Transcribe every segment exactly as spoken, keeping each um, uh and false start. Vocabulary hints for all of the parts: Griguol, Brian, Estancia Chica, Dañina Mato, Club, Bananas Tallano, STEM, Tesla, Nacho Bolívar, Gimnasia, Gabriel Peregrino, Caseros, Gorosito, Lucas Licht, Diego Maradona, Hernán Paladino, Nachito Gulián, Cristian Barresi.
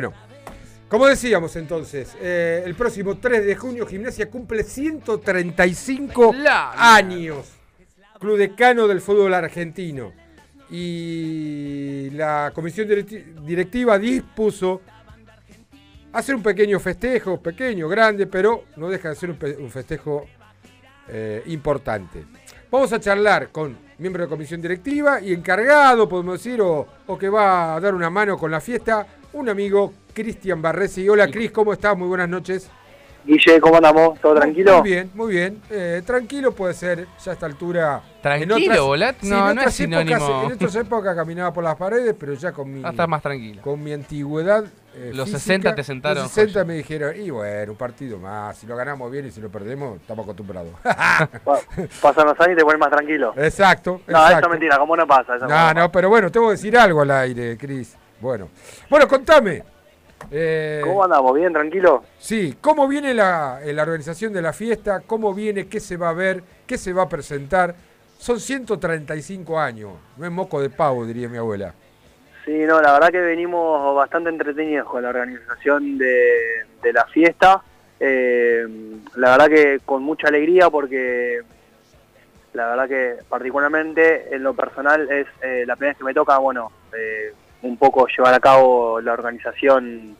Bueno, como decíamos entonces, eh, el próximo tres de junio Gimnasia cumple ciento treinta y cinco la años. Club decano del fútbol argentino. Y la comisión directiva dispuso hacer un pequeño festejo, pequeño, grande, pero no deja de ser un, un festejo eh, importante. Vamos a charlar con miembro de comisión directiva y encargado, podemos decir, o, o que va a dar una mano con la fiesta, un amigo, Cristian Barresi. Hola, Cris, ¿cómo estás? Muy buenas noches. Guille, ¿cómo andamos? ¿Todo tranquilo? Muy bien, muy bien. Eh, tranquilo puede ser, ya a esta altura. ¿Tranquilo, Bolat? Sí, no, no es sinónimo. Épocas, en otras épocas caminaba por las paredes, pero ya con mi... Ah, estás más tranquilo. Con mi antigüedad eh, Los física, sesenta te sentaron. Los sesenta joya. Me dijeron, y bueno, un partido más. Si lo ganamos bien y si lo perdemos, estamos acostumbrados. Pasan los años y te pones más tranquilo. Exacto, exacto. No, eso es mentira, ¿cómo no pasa? Eso no, no, no, pero bueno, tengo que decir algo al aire, Cris. Bueno, bueno, contame. Eh, ¿Cómo andamos? ¿Bien? ¿Tranquilo? Sí, ¿cómo viene la, la organización de la fiesta? ¿Cómo viene? ¿Qué se va a ver? ¿Qué se va a presentar? Son ciento treinta y cinco años, no es moco de pavo, diría mi abuela. Sí, no, la verdad que venimos bastante entretenidos con la organización de, de la fiesta. Eh, la verdad que con mucha alegría porque... La verdad que particularmente en lo personal es eh, la primera vez que me toca, bueno... Eh, un poco llevar a cabo la organización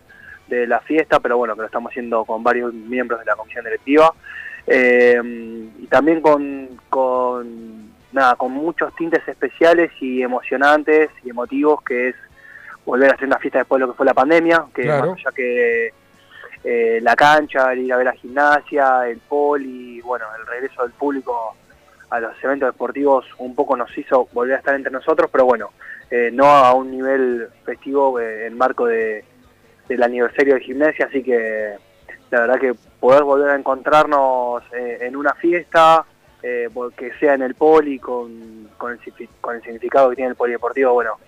de la fiesta, pero bueno, que lo estamos haciendo con varios miembros de la comisión directiva. Eh, y también con, con, nada, con muchos tintes especiales y emocionantes y emotivos, que es volver a hacer una fiesta después de lo que fue la pandemia, que claro. Más allá que eh, la cancha, el ir a ver la gimnasia, el poli, bueno, el regreso del público a los eventos deportivos un poco nos hizo volver a estar entre nosotros, pero bueno, Eh, no a un nivel festivo eh, en marco de, del aniversario de Gimnasia, así que la verdad que poder volver a encontrarnos eh, en una fiesta, eh, que sea en el poli, con, con, el, con el significado que tiene el polideportivo, bueno,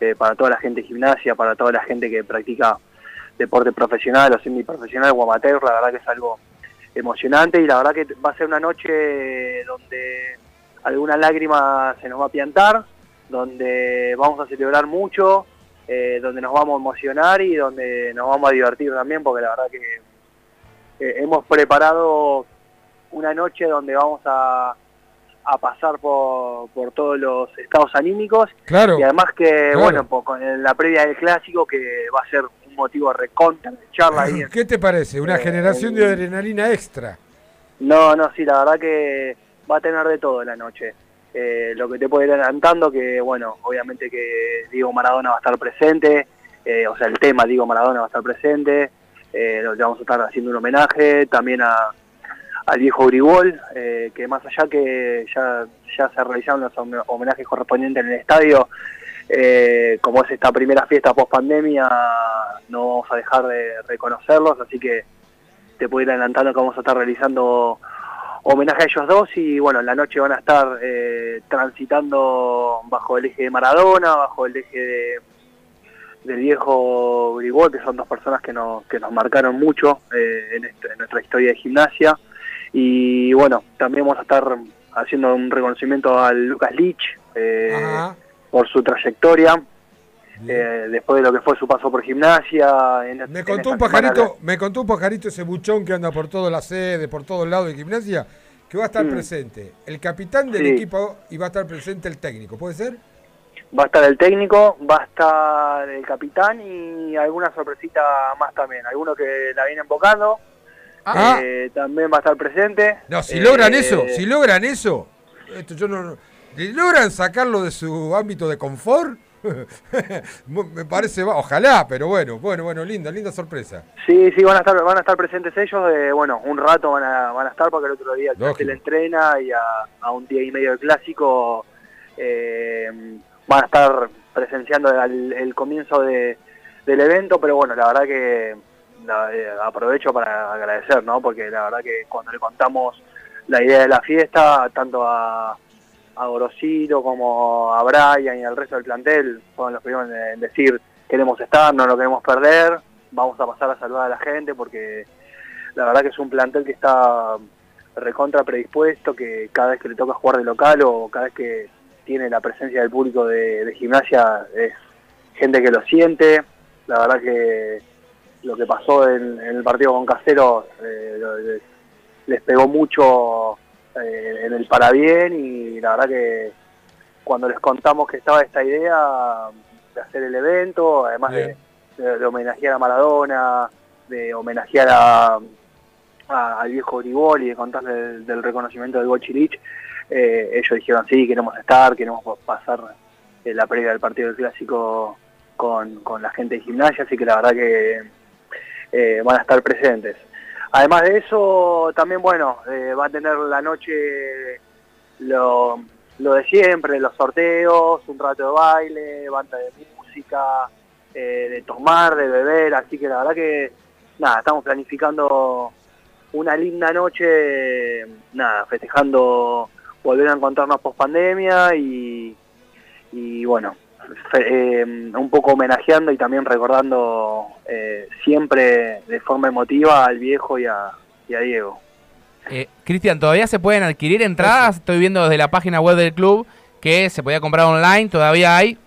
eh, para toda la gente de Gimnasia, para toda la gente que practica deporte profesional o semiprofesional o amateur, la verdad que es algo emocionante y la verdad que va a ser una noche donde alguna lágrima se nos va a piantar, donde vamos a celebrar mucho, eh, donde nos vamos a emocionar y donde nos vamos a divertir también, porque la verdad que eh, hemos preparado una noche donde vamos a, a pasar por, por todos los estados anímicos. Claro, y además que, claro, bueno, por, con la previa del Clásico, que va a ser un motivo recontra de charla. Ahí en, ¿qué te parece? ¿Una eh, generación eh, de adrenalina extra? No, no, sí, la verdad que va a tener de todo la noche. Eh, lo que te puedo ir adelantando, que bueno, obviamente que Diego Maradona va a estar presente, eh, o sea, el tema Diego Maradona va a estar presente, eh, le vamos a estar haciendo un homenaje también a, al viejo Griguol, eh, que más allá que ya, ya se realizaron los homenajes correspondientes en el estadio, eh, como es esta primera fiesta post pandemia, no vamos a dejar de reconocerlos, así que te puedo ir adelantando que vamos a estar realizando homenaje a ellos dos y bueno, en la noche van a estar eh, transitando bajo el eje de Maradona, bajo el eje de, del viejo Griguol, que son dos personas que nos, que nos marcaron mucho eh, en, este, en nuestra historia de Gimnasia. Y bueno, también vamos a estar haciendo un reconocimiento al Lucas Licht eh, por su trayectoria. Eh, después de lo que fue su paso por Gimnasia en, me, contó en un pajarito, de... me contó un pajarito ese buchón que anda por todas las sedes, por todos lados de Gimnasia, que va a estar mm. presente el capitán del sí. equipo y va a estar presente el técnico, ¿puede ser? Va a estar el técnico, va a estar el capitán y alguna sorpresita más también, alguno que la viene embocando. Ah. Eh, también va a estar presente. No, si eh, logran eso, si logran eso esto yo no, si logran sacarlo de su ámbito de confort me parece, ojalá, pero bueno, bueno, bueno, linda, linda sorpresa. Sí, sí, van a estar, van a estar presentes ellos, eh, bueno, un rato van a, van a estar porque el otro día se le entrena y a, a un día y medio del Clásico eh, van a estar presenciando el, el comienzo de, del evento, pero bueno, la verdad que la, eh, aprovecho para agradecer, ¿no? Porque la verdad que cuando le contamos la idea de la fiesta, tanto a a Gorosito como a Brian y al resto del plantel, fueron los primeros en decir queremos estar, no lo queremos perder, vamos a pasar a saludar a la gente porque la verdad que es un plantel que está recontra predispuesto, que cada vez que le toca jugar de local o cada vez que tiene la presencia del público de, de Gimnasia es gente que lo siente, la verdad que lo que pasó en, en el partido con Caseros eh, les, les pegó mucho eh, en el parabién, y la verdad que cuando les contamos que estaba esta idea de hacer el evento, además de, de, de homenajear a Maradona, de homenajear a, a, al viejo Griguol y de contarle del, del reconocimiento de Gochi Licht, eh, ellos dijeron sí, queremos estar, queremos pasar eh, la previa del partido del Clásico Con, con la gente de Gimnasia, así que la verdad que eh, van a estar presentes. Además de eso, también, bueno, eh, va a tener la noche lo, lo de siempre, los sorteos, un rato de baile, banda de música, eh, de tomar, de beber, así que la verdad que, nada, estamos planificando una linda noche, nada, festejando volver a encontrarnos post pandemia y, y bueno, Eh, un poco homenajeando y también recordando eh, siempre de forma emotiva al viejo y a, y a Diego. Eh, Cristian, ¿todavía se pueden adquirir entradas? Sí. Estoy viendo desde la página web del club que se podía comprar online, ¿todavía hay?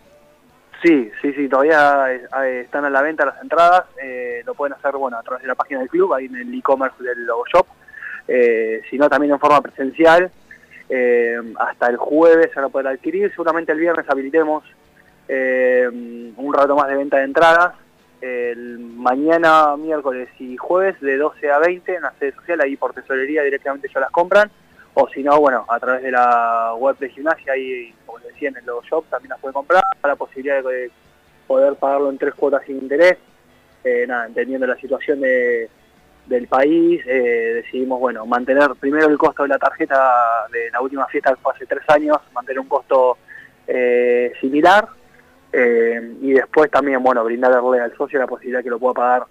Sí, sí, sí, todavía están a la venta las entradas, eh, lo pueden hacer, bueno, a través de la página del club, ahí en el e-commerce del Logo Shop, eh, sino también en forma presencial, eh, hasta el jueves se van a poder adquirir, seguramente el viernes habilitemos Eh, un rato más de venta de entradas, el mañana, miércoles y jueves de doce a veinte en la sede social, ahí por tesorería directamente ya las compran, o si no, bueno, a través de la web de Gimnasia, ahí como les decía en el Logo Shop también las pueden comprar, la posibilidad de poder pagarlo en tres cuotas sin interés, eh, nada, entendiendo la situación de, del país, eh, decidimos, bueno, mantener primero el costo de la tarjeta de la última fiesta que fue hace tres años, mantener un costo eh, similar, Eh, y después también, bueno, brindarle al socio la posibilidad que lo pueda pagar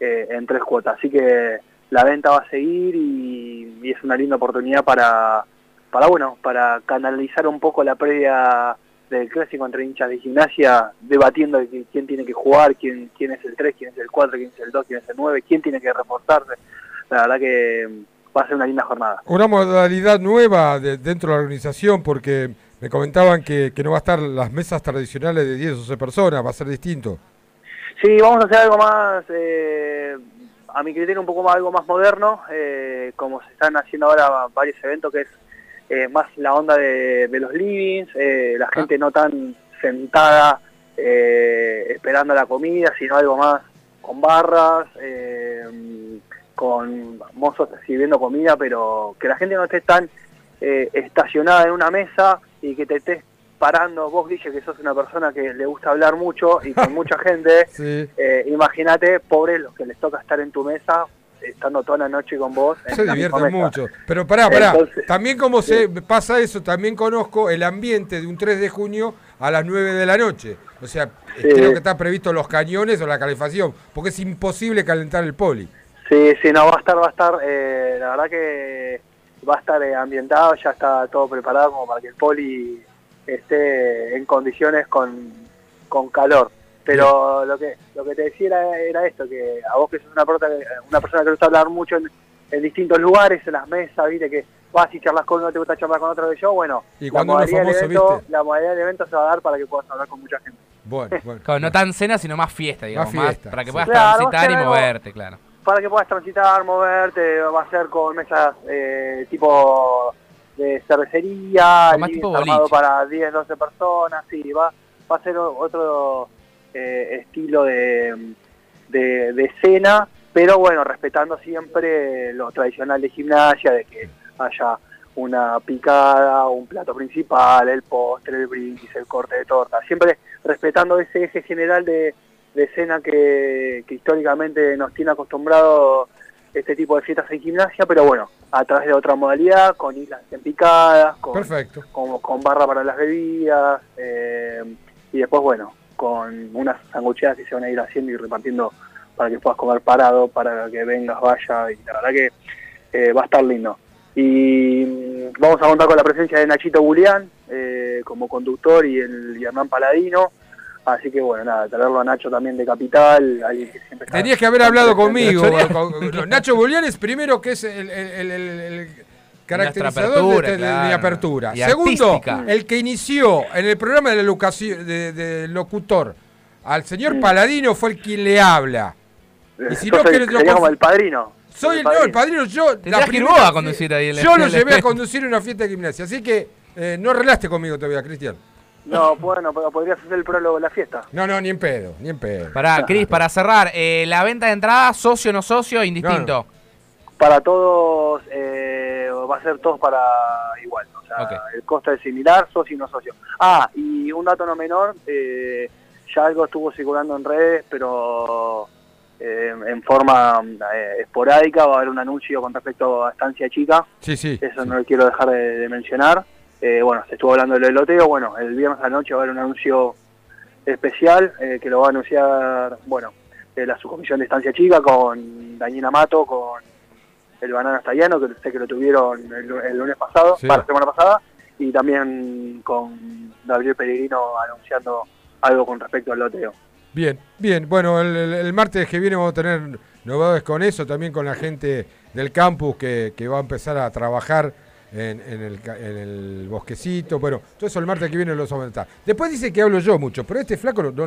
eh, en tres cuotas. Así que la venta va a seguir y, y es una linda oportunidad para, para, bueno, para canalizar un poco la previa del Clásico entre hinchas de Gimnasia, debatiendo de quién tiene que jugar, quién, quién es el tres, quién es el cuatro, quién es el dos, quién es el nueve, quién tiene que reportarse. La verdad que va a ser una linda jornada. Una modalidad nueva de, dentro de la organización, porque me comentaban que, que no va a estar las mesas tradicionales de diez o doce personas, va a ser distinto. Sí, vamos a hacer algo más, eh, a mi criterio, un poco más, algo más moderno, eh, como se están haciendo ahora varios eventos, que es eh, más la onda de, de los livings, eh, la gente ah. no tan sentada eh, esperando la comida, sino algo más con barras, eh, con mozos sirviendo comida, pero que la gente no esté tan eh, estacionada en una mesa y que te estés parando. Vos, Guille, que sos una persona que le gusta hablar mucho y con mucha gente, sí. eh, imagínate, pobres los que les toca estar en tu mesa, estando toda la noche con vos. Se divierten mucho. Pero pará, pará, Entonces, también como sí. se pasa eso, también conozco el ambiente de un tres de junio a las nueve de la noche. O sea, sí. creo que está previsto los cañones o la calefacción, porque es imposible calentar el poli. Sí, sí, no, va a estar, va a estar, eh, la verdad que va a estar ambientado, ya está todo preparado como para que el poli esté en condiciones con, con calor. Pero lo que lo que te decía era, era esto, que a vos que sos una, una persona que te gusta hablar mucho en, en distintos lugares, en las mesas, viste que vas y charlas con uno, te gusta charlar con otro que yo, bueno, ¿y la, modalidad famoso, evento, ¿viste? la modalidad del evento se va a dar para que puedas hablar con mucha gente. Bueno, bueno, claro, no tan cena, sino más fiesta, digamos, más fiesta, más, para que puedas sí. transitar claro, y moverte, claro. Para que puedas transitar, moverte, va a ser con mesas eh, tipo de cervecería, armado para diez, doce personas, sí, va, va a ser otro eh, estilo de, de, de cena, pero bueno, respetando siempre lo tradicional de Gimnasia, de que haya una picada, un plato principal, el postre, el brindis, el corte de torta, siempre respetando ese eje general de de cena que, que históricamente nos tiene acostumbrado este tipo de fiestas en Gimnasia, pero bueno, a través de otra modalidad, con islas en picadas, con, Perfecto. con, con barra para las bebidas, eh, y después, bueno, con unas sangucheadas que se van a ir haciendo y repartiendo para que puedas comer parado, para que vengas, vaya, y la verdad que eh, va a estar lindo. Y vamos a contar con la presencia de Nachito Gulián, eh, como conductor, y, el, y Hernán Paladino. Así que bueno, nada, traerlo a Nacho también de Capital. Ahí siempre Tenías está, que haber hablado conmigo. Con Nacho Bolívar es primero que es el, el, el, el caracterizador apertura, de, claro. de apertura. Y segundo, artística. El que inició en el programa del de, de locutor al señor Paladino fue el quien le habla. Y si no quieres lo como el padrino. Soy el, padrino. No, el padrino yo. La primera, vos a conducir ahí el, yo lo llevé a conducir una fiesta de Gimnasia, así que eh, no relaste conmigo todavía, Cristian. No, bueno, pero podrías hacer el prólogo de la fiesta. No, no, ni en pedo, ni en pedo. Pará, Cris, para cerrar, eh, la venta de entradas, socio, no socio, indistinto. No, no. Para todos, eh, va a ser todos para igual, o sea, okay. El costo es similar, socio y no socio. Ah, y un dato no menor, eh, ya algo estuvo circulando en redes, pero eh, en forma eh, esporádica, va a haber un anuncio con respecto a Estancia Chica. Sí, sí. Eso sí. No lo quiero dejar de, de mencionar. Eh, bueno, se estuvo hablando del loteo, bueno, el viernes a la noche va a haber un anuncio especial eh, que lo va a anunciar, bueno, eh, la subcomisión de Estancia Chica con Dañina Mato, con el Bananas Tallano, que sé que lo tuvieron el, el lunes pasado, sí. Para la semana pasada, y también con Gabriel Peregrino anunciando algo con respecto al loteo. Bien, bien, bueno, el, el, el martes que viene vamos a tener novedades con eso, también con la gente del campus que, que va a empezar a trabajar En, en, el, en el bosquecito, bueno, todo eso el martes que viene lo vamos a comentar. Después dice que hablo yo mucho, pero este flaco no...